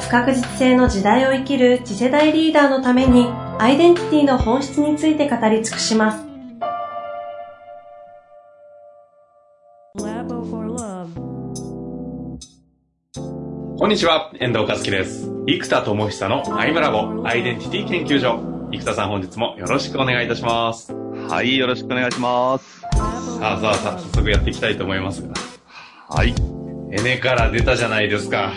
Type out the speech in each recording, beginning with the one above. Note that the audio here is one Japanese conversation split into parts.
不確実性の時代を生きる次世代リーダーのために、アイデンティティの本質について語り尽くします。こんにちは、遠藤和樹です。生田智久のアイムラボアイデンティティ研究所。生田さん、本日もよろしくお願いいたします。はい、よろしくお願いします。さあ、早速やっていきたいと思いますが。はい。エネから出たじゃないですか。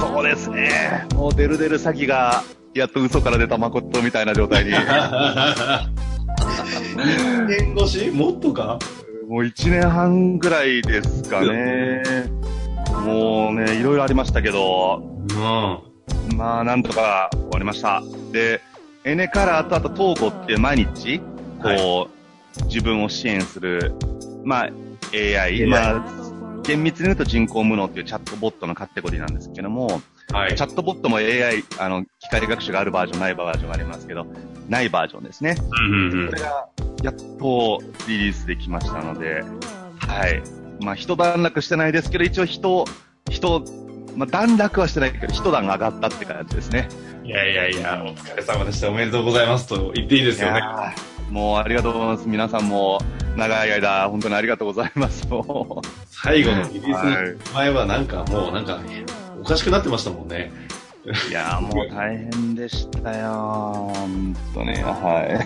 そうですね。もうデルデル詐欺が、やっと嘘から出た誠みたいな状態に。1年越し？もっとか？もう1年半ぐらいですかね。もうね、いろいろありましたけど、まあなんとか終わりました。で、エネカラーとあと東郷って毎日こう、自分を支援する、まあ AI、まあ厳密に言うと人工無能っていうチャットボットのカテゴリーなんですけども、チャットボットも AI、機械学習があるバージョンないバージョンがありますけど、ないバージョンですね。それがやっとリリースできましたので、はい。まあ、一段落してないですけど、一応段落はしてないけど、一段上がったって感じですね。いや、お疲れ様でした。おめでとうございますと言っていいですよね。もうありがとうございます。皆さんも長い間、本当にありがとうございます。最後のリリースの前はなんか、おかしくなってましたもんね。いや、もう大変でしたよ。本当ね。はい。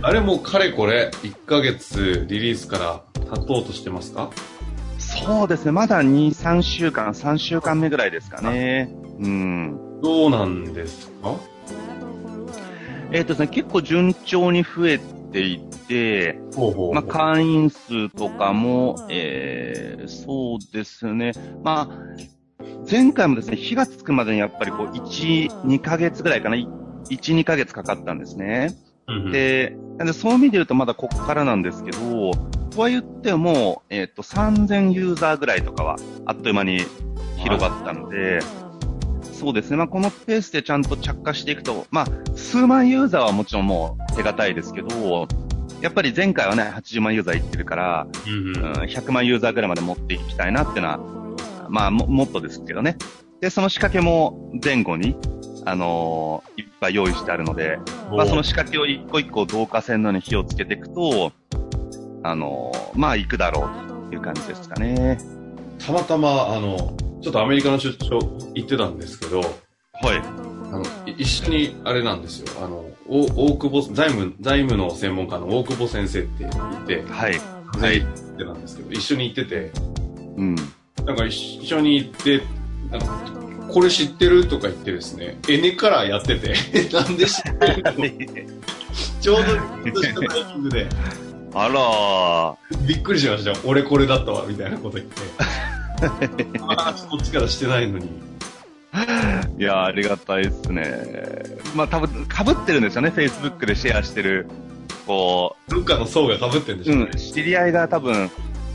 あれもかれこれ、1ヶ月リリースから、立とうとしてますか？そうですね、まだ3週間目ぐらいですかね。どうなんですか？ですね、結構順調に増えていて、まあ、会員数とかも、そうですね、まあ、前回もですね、火がつくまでにやっぱりこう1、2ヶ月ぐらいかな、1、2ヶ月かかったんですね。で、そういう意味で言うとまだここからなんですけど、とは言っても、3000ユーザーぐらいとかはあっという間に広がったので、そうですね、まあ、このペースでちゃんと着火していくと、まあ、数万ユーザーはもちろんもう手堅いですけど、やっぱり前回はね、80万ユーザーいってるから、100万ユーザーぐらいまで持っていきたいなっていうのは、まあ、もっとですけどね。で、その仕掛けも前後に、いっぱい用意してあるので、まあ、その仕掛けを一個一個導火線のように火をつけていくと、まあ、行くだろうという感じですかね。たまたま、ちょっとアメリカの出張行ってたんですけど、一緒に、あれなんですよ、大久保、財務の専門家の大久保先生って言って、ってなんですけど、一緒に行ってて、なんか一緒に行って、これ知ってるとか言ってですね、エネカラーやってて、なんで知ってるのちょうどしたタイミングで、あらー、びっくりしました。俺これだったわみたいなこと言ってこっちからしてないのに。いや、ありがたいですね。まあ、多分かぶってるんですよね。 Facebook でシェアしてる、こうどっかの層がかぶってるんでしょうね。知り合いが多分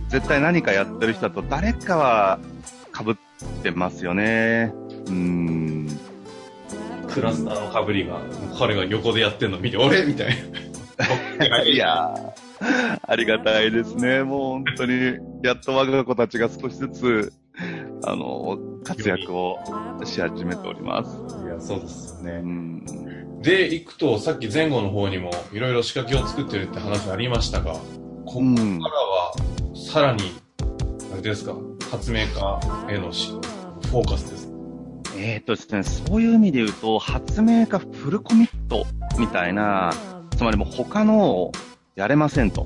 絶対何かやってる人だと誰かはかぶってますよね。クラスターのかぶりが、彼が横でやってんの見て、俺みたいな。いやー、ありがたいですね。もう本当に、やっと我が子たちが少しずつ、活躍をし始めております。いや、そうですよね。で、行くと、さっき前後の方にも、いろいろ仕掛けを作ってるって話ありましたが、ここからは、さらに、あれですか、発明家へのフォーカスですか？ですね、そういう意味で言うと、発明家フルコミットみたいな、つまりもう他の、やれませんと、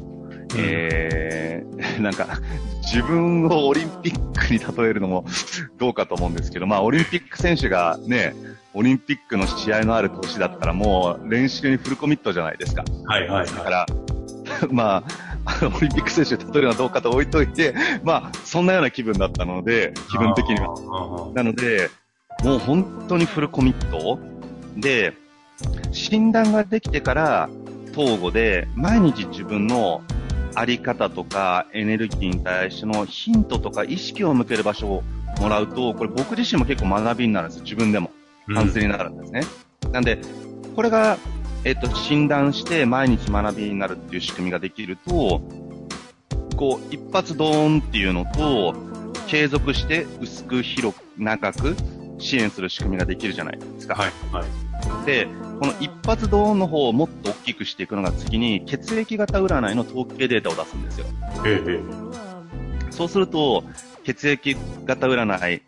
なんか自分をオリンピックに例えるのもどうかと思うんですけど、まあ、オリンピック選手がね、オリンピックの試合のある年だったらもう練習にフルコミットじゃないですか。だからまあ、オリンピック選手に例えるのはどうかと置いといて、まあ、そんなような気分だったので、気分的には。なので、もう本当にフルコミットで、診断ができてから統合で毎日自分のあり方とかエネルギーに対してのヒントとか意識を向ける場所をもらうと、これ僕自身も結構学びになるんです。自分でも反省になるんですね、うん、なんでこれが、診断して毎日学びになるっていう仕組みができると、こう一発ドーンっていうのと、継続して薄く広く長く支援する仕組みができるじゃないですか、はいはい、でこの一発ドーンの方をもっと大きくしていくのが、次に血液型占いの統計データを出すんですよ、そうすると血液型占い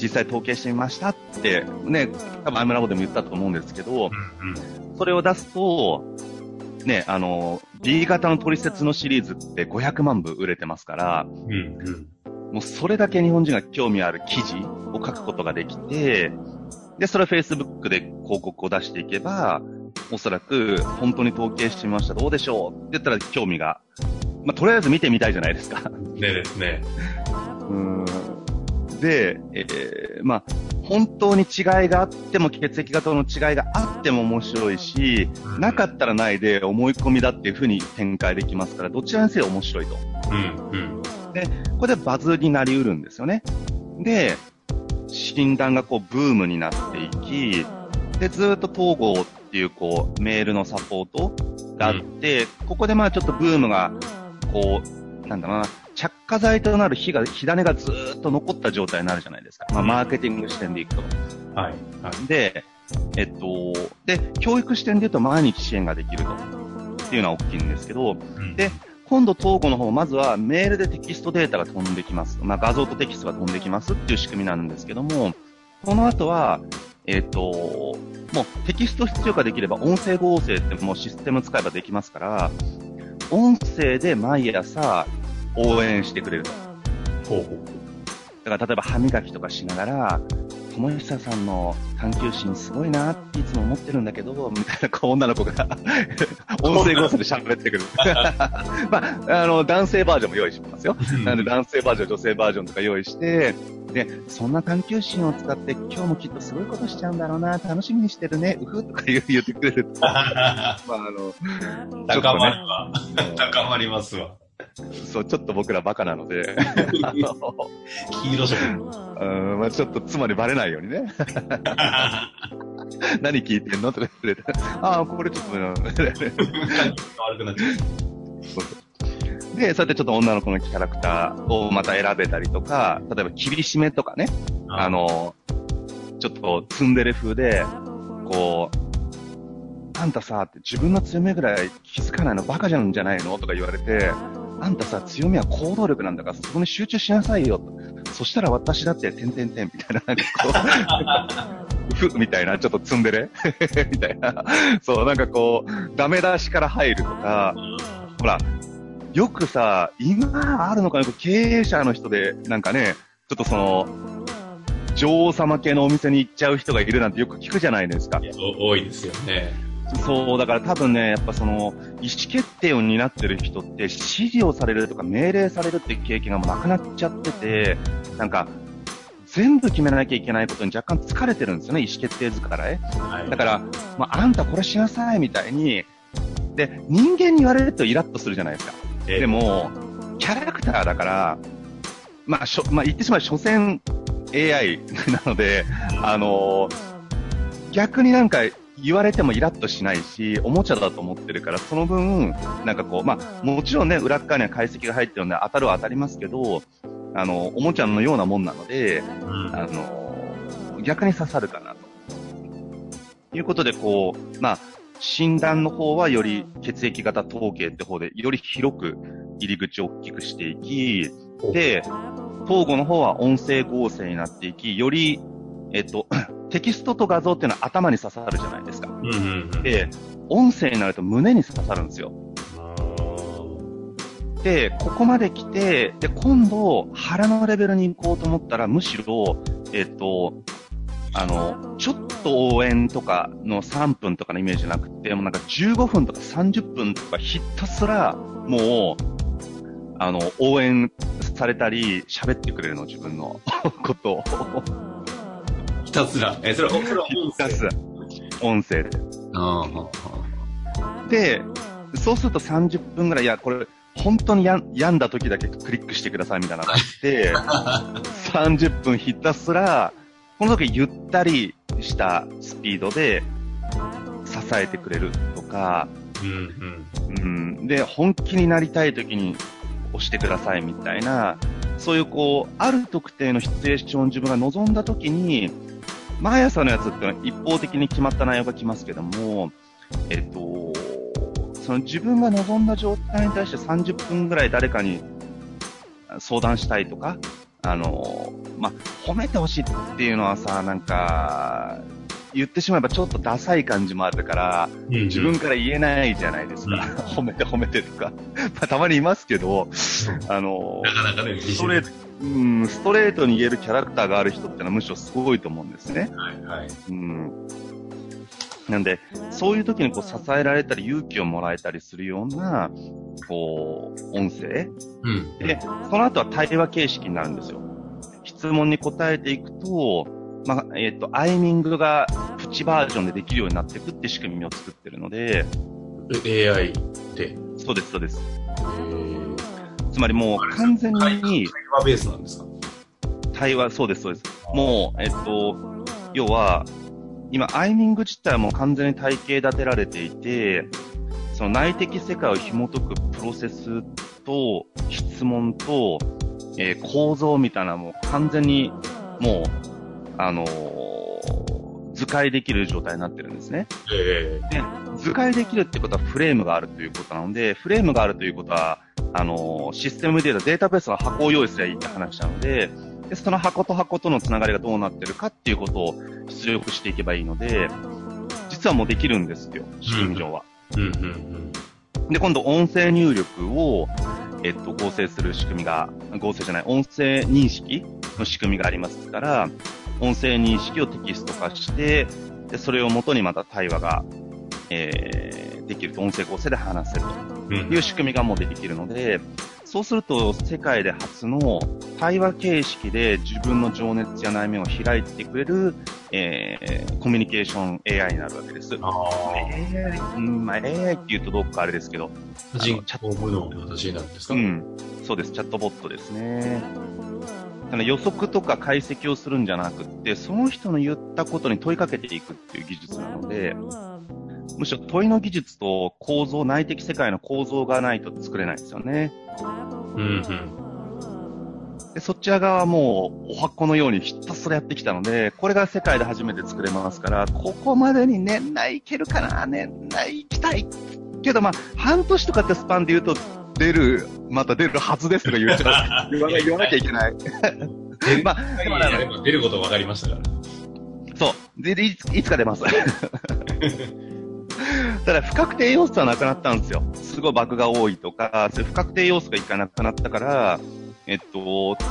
実際統計してみましたってね、多分アイムラボでも言ったと思うんですけど、それを出すとね、B 型のトリセツのシリーズって500万部売れてますから、もうそれだけ日本人が興味ある記事を書くことができて、でそれを Facebook で広告を出していけば、おそらく本当に統計してみましたどうでしょうって言ったら興味が、まあ、とりあえず見てみたいじゃないですか。ねですね。で、まあ本当に違いがあっても、血液型の違いがあっても面白いし、なかったらないで思い込みだっていう風に展開できますから、どちらにせよ面白いと、でこれでバズになりうるんですよね。で診断がこうブームになっていき、でずっと統合っていうこうメールのサポートがあって、ここでまあちょっとブームがこうなんだろうな、着火剤となる火種がずーっと残った状態になるじゃないですか、まあ、マーケティング視点でいくと、で、で教育視点でいうと毎日支援ができるとっていうのは大きいんですけど、で今度統合の方、まずはメールでテキストデータが飛んできます、まあ、画像とテキストが飛んできますっていう仕組みなんですけども、この後は、もうテキスト必要化できれば音声合成ってもうシステム使えばできますから、音声で毎朝応援してくれると。だから例えば歯磨きとかしながら、友久さんの探求心すごいなっていつも思ってるんだけどみたいな、こう女の子が音声合成で喋ってくるまあ、男性バージョンも用意しますよ、なので男性バージョン女性バージョンとか用意して、でそんな探求心を使って今日もきっとすごいことしちゃうんだろうな、楽しみにしてるね、うふとか言ってくれるとまあ高まりますわ。そうちょっと僕らバカなので黄色じゃん、まあ、ちょっと妻にバレないようにね何聞いてんのとか言ってああこれちょっと悪くなっちゃうで、そうやってちょっと女の子のキャラクターをまた選べたりとか、例えば厳しめとかね、ちょっとツンデレ風でこう、あんたさって自分の強みぐらい気づかないのバカじゃんじゃないのとか言われて、あんたさ強みは行動力なんだからそこに集中しなさいよ、そしたら私だっててんてんてんみたいな、なんかこうふみたいな、ちょっとツンデレみたいな、そうなんかこうダメ出しから入るとか、ほらよくさ今あるのかな、経営者の人でなんかね、ちょっとその女王様系のお店に行っちゃう人がいるなんてよく聞くじゃないですか。多いですよね。そうだから多分ね、やっぱその意思決定を担ってる人って指示をされるとか命令されるっていう経験がもうなくなっちゃってて、なんか全部決めなきゃいけないことに若干疲れてるんですよね、意思決定疲れ、だから、まあ、あんたこれしなさいみたいにで人間に言われるとイラッとするじゃないですか、でもキャラクターだから、まあ、言ってしまえば所詮 AI なので、逆になんか言われてもイラッとしないし、おもちゃだと思ってるから、その分なんかこう、まあ、もちろんね裏側には解析が入ってるので当たるは当たりますけど、おもちゃのようなもんなので、逆に刺さるかなということで、こう、まあ、診断の方はより血液型統計って方でより広く入り口を大きくしていき、で統合の方は音声合成になっていき、よりテキストと画像っていうのは頭に刺さるじゃないですか、で音声になると胸に刺さるんですよ。でここまで来て、で今度腹のレベルに行こうと思ったら、むしろ、ちょっと応援とかの3分とかのイメージじゃなくて、もうなんか15分とか30分とかひたすらもう応援されたり喋ってくれるの、自分のことをひたすら。それは音声で。で、そうすると30分ぐらい、いや、これ、本当に病んだ時だけクリックしてくださいみたいなのがあって、30分ひたすら、この時ゆったりしたスピードで支えてくれるとか、で、本気になりたい時に押してくださいみたいな、そういうこう、ある特定のシチュエーションを自分が望んだ時に、毎朝のやつっていうのは一方的に決まった内容が来ますけども、その自分が望んだ状態に対して30分ぐらい誰かに相談したいとか、褒めてほしいっていうのはさ、なんか、言ってしまえばちょっとダサい感じもあるから、自分から言えないじゃないですか。褒めてとか。たまにいますけど、なかなかね、ストレートに言えるキャラクターがある人ってのはむしろすごいと思うんですね。はいはい。なんで、そういう時にこう支えられたり勇気をもらえたりするような、こう、音声。で、その後は対話形式になるんですよ。質問に答えていくと、アイミングがプチバージョンでできるようになっていくって仕組みを作ってるので。AI で。そうです、そうです。つまりもう完全に。対話ベースなんですか？対話、そうです、そうです。もう、要は、今、アイミング自体も完全に体系立てられていて、その内的世界を紐解くプロセスと質問と、構造みたいなもう完全にもう、図解できる状態になってるんですね。で、図解できるってことはフレームがあるということなので、フレームがあるということは、システムデータ、データベースの箱を用意すればいいって話なので、でその箱と箱とのつながりがどうなってるかっていうことを出力していけばいいので、実はもうできるんですよ、仕組み上は。で、今度音声入力を、合成する仕組みが、合成じゃない、音声認識の仕組みがありますから、音声認識をテキスト化して、でそれを元にまた対話が、できると、音声合成で話せるという仕組みがもうできるので、そうすると世界で初の対話形式で自分の情熱や内面を開いてくれる、コミュニケーション AI になるわけです。AI っていうとどっかあれですけど、チャットボットの形になるんですか？そうです、チャットボットですね。予測とか解析をするんじゃなくって、その人の言ったことに問いかけていくっていう技術なので、むしろ問いの技術と構造、内的世界の構造がないと作れないですよね。でそちら側はもうお箱のようにひたすらやってきたので、これが世界で初めて作れますから、ここまでに年内いけるかな、年内いきたいけど、半年とかってスパンで言うとまた出るはずですとか言っちゃう言わなきゃいけない。出ること分かりましたから。そうでいつか出ます。ただ不確定要素はなくなったんですよ。すごいバグが多いとか、そういう不確定要素が一回なくなったから、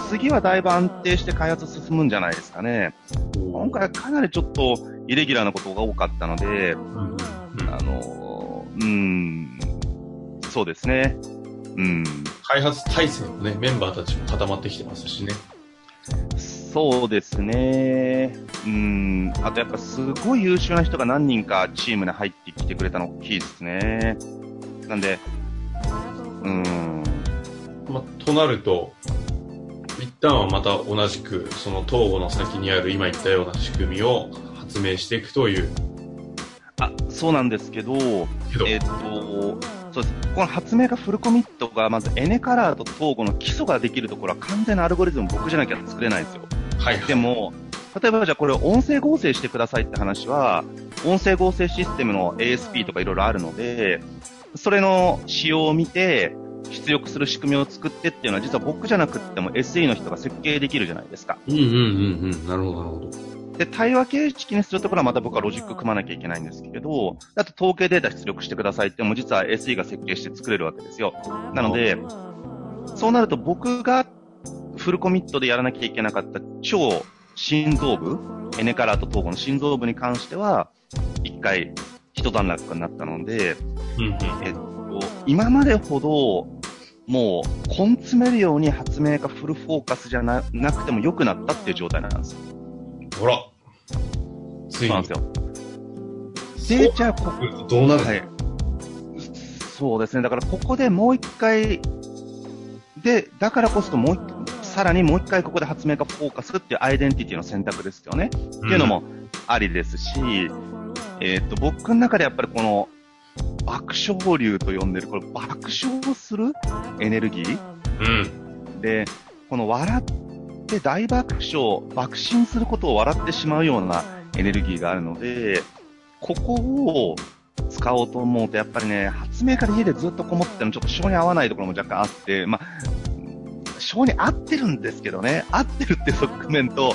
次はだいぶ安定して開発進むんじゃないですかね。今回はかなりちょっとイレギュラーなことが多かったので、そうですね。開発体制もね、メンバーたちも固まってきてますしね。そうですね。あとやっぱすごい優秀な人が何人かチームに入ってきてくれたの大きいですね。なんで、となると、一旦はまた同じく、その統合の先にある今言ったような仕組みを発明していくという。そうなんですけど、そうです。この発明家フルコミットが、まずエネカラーと統合の基礎ができるところは完全なアルゴリズム僕じゃなきゃ作れないんですよ。でも、例えばじゃあこれを音声合成してくださいって話は、音声合成システムの ASP とかいろいろあるので、それの仕様を見て、出力する仕組みを作ってっていうのは、実は僕じゃなくっても SE の人が設計できるじゃないですか。なるほど、なるほど。で、対話形式にするところはまた僕はロジック組まなきゃいけないんですけど、あと統計データ出力してくださいっても実は SE が設計して作れるわけですよ。なので、そうなると僕がフルコミットでやらなきゃいけなかった超心臓部、エネカラーと統合の心臓部に関しては、一回一段落になったので、今までほど、もう、根詰めるように発明家フルフォーカスじゃなくても良くなったっていう状態なんですよ。ほら。そうなんですよ。で、じゃあここどうなるの、はい、そうですね。だからここでもう一回で、だからこそもうさらにもう一回ここで発明家フォーカスっていうアイデンティティの選択ですよね、うん、っていうのもありですし、僕の中でやっぱりこの爆笑流と呼んでるこれ爆笑するエネルギー、うん、でこの笑って大爆笑爆心することを笑ってしまうようなエネルギーがあるので、ここを使おうと思うとやっぱりね、発明家で家でずっとこもってのちょっと性に合わないところも若干あって、まあ、性に合ってるんですけどね、合ってるっていう側面と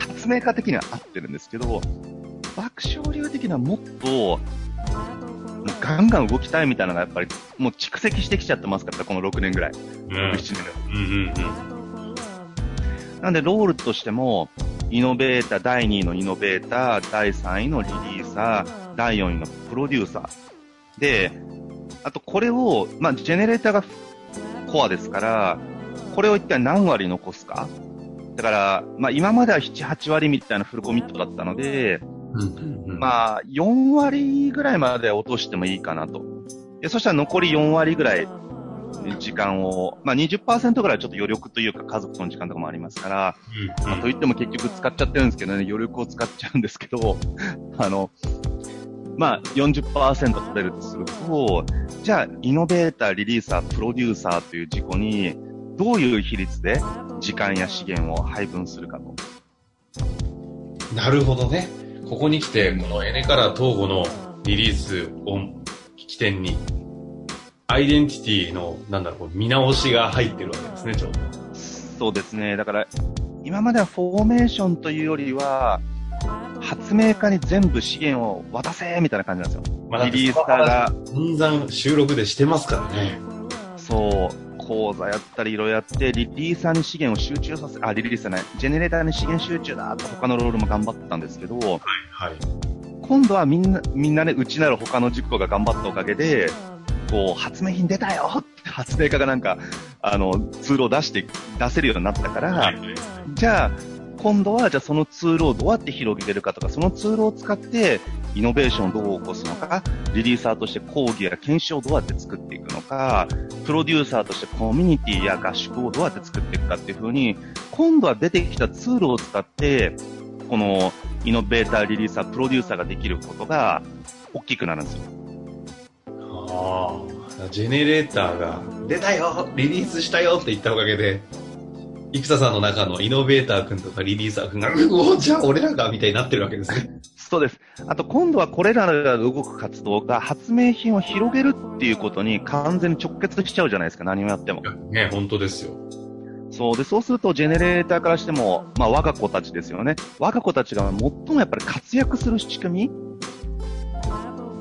発明家的には合ってるんですけど、爆笑流的にはもっとガンガン動きたいみたいなのがやっぱりもう蓄積してきちゃってますから、この6年ぐらい、6、7年ぐらい、なのでロールとしてもイノベーター、第2位のイノベーター、第3位のリリーサー、第4位のプロデューサーで、あとこれを、まあ、ジェネレーターがコアですから、これを一体何割残すか、だから、まあ、今までは 7,8 割みたいなフルコミットだったので、うんうんうん、まあ、4割ぐらいまで落としてもいいかなと。で、そしたら残り4割ぐらい時間を、まあ、20% ぐらいちょっと余力というか家族との時間とかもありますから、うんうん、まあ、といっても結局使っちゃってるんですけどね、余力を使っちゃうんですけど、まあ、40% 取れるとすると、じゃあ、イノベーター、リリーサー、プロデューサーという自己に、どういう比率で時間や資源を配分するかと。なるほどね。ここに来て、このエネカラ東吾のリリースを起点に、アイデンティティの、なんだろう、見直しが入ってるわけですね、ちょうど。そうですね。だから、今まではフォーメーションというよりは、発明家に全部資源を渡せみたいな感じなんですよ。まあ、リリースからが。散々収録でしてますからね。そう。講座やったりいろいろやって、リリーサーに資源を集中させ、あ、リリースじゃない、ジェネレーターに資源集中だと他のロールも頑張ったんですけど、はいはい、今度はみんなね、うちなる他の塾が頑張ったおかげで、こう、発明品出たよって発明家がなんか、ツールを出せるようになったから、はいはいはい、じゃあ、今度はじゃあそのツールをどうやって広げるかとか、そのツールを使ってイノベーションをどう起こすのか、リリーサーとして講義や研修をどうやって作っていくのか、プロデューサーとしてコミュニティや合宿をどうやって作っていくかっていう風に、今度は出てきたツールを使ってこのイノベーター、リリーサー、プロデューサーができることが大きくなるんですよ。ああ、ジェネレーターが出たよ、リリースしたよって言ったおかげで、生田さんの中のイノベーター君とかリリーサー君が、じゃあ俺らがみたいになってるわけですね。そうです。あと今度はこれらが動く活動が発明品を広げるっていうことに完全に直結しちゃうじゃないですか、何をやっても。ね、本当ですよ。そうで、そうするとジェネレーターからしても、まあ我が子たちですよね。我が子たちが最もやっぱり活躍する仕組み、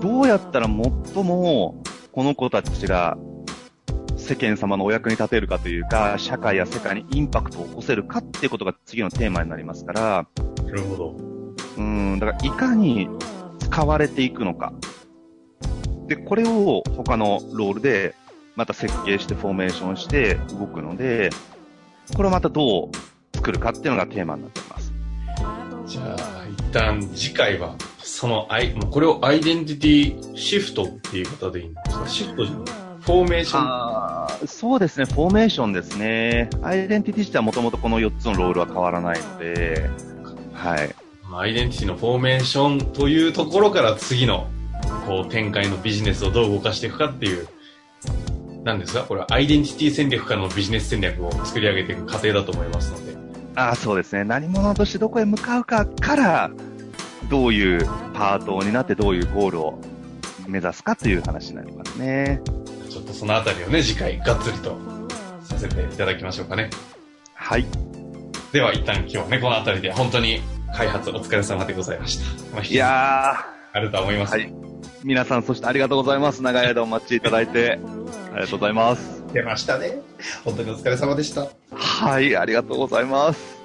どうやったら最もこの子たちが世間様のお役に立てるかというか、社会や世界にインパクトを起こせるかっていうことが次のテーマになりますから。なるほど。だからいかに使われていくのか。で、これを他のロールでまた設計してフォーメーションして動くので、これをまたどう作るかっていうのがテーマになっています。じゃあ、一旦次回は、そのこれをアイデンティティシフトっていうことでいいんですか？シフトじゃない？フォーメーション。そうですね、フォーメーションですね。アイデンティティ自体はもともとこの4つのロールは変わらないので、はい。アイデンティティのフォーメーションというところから次のこう展開のビジネスをどう動かしていくかっていう、なんですか、これはアイデンティティ戦略からのビジネス戦略を作り上げていく過程だと思いますので。そうですね、何者としてどこへ向かうかから、どういうパートになってどういうゴールを目指すかという話になりますね。ちょっとそのあたりをね、次回がっつりとさせていただきましょうかね。はい。では一旦今日はね、このあたりで本当に開発お疲れ様でございました。まあ、いやー、あると思います。はい。皆さん、そしてありがとうございます。長い間お待ちいただいて、ありがとうございます。出ましたね。本当にお疲れ様でした。はい、ありがとうございます。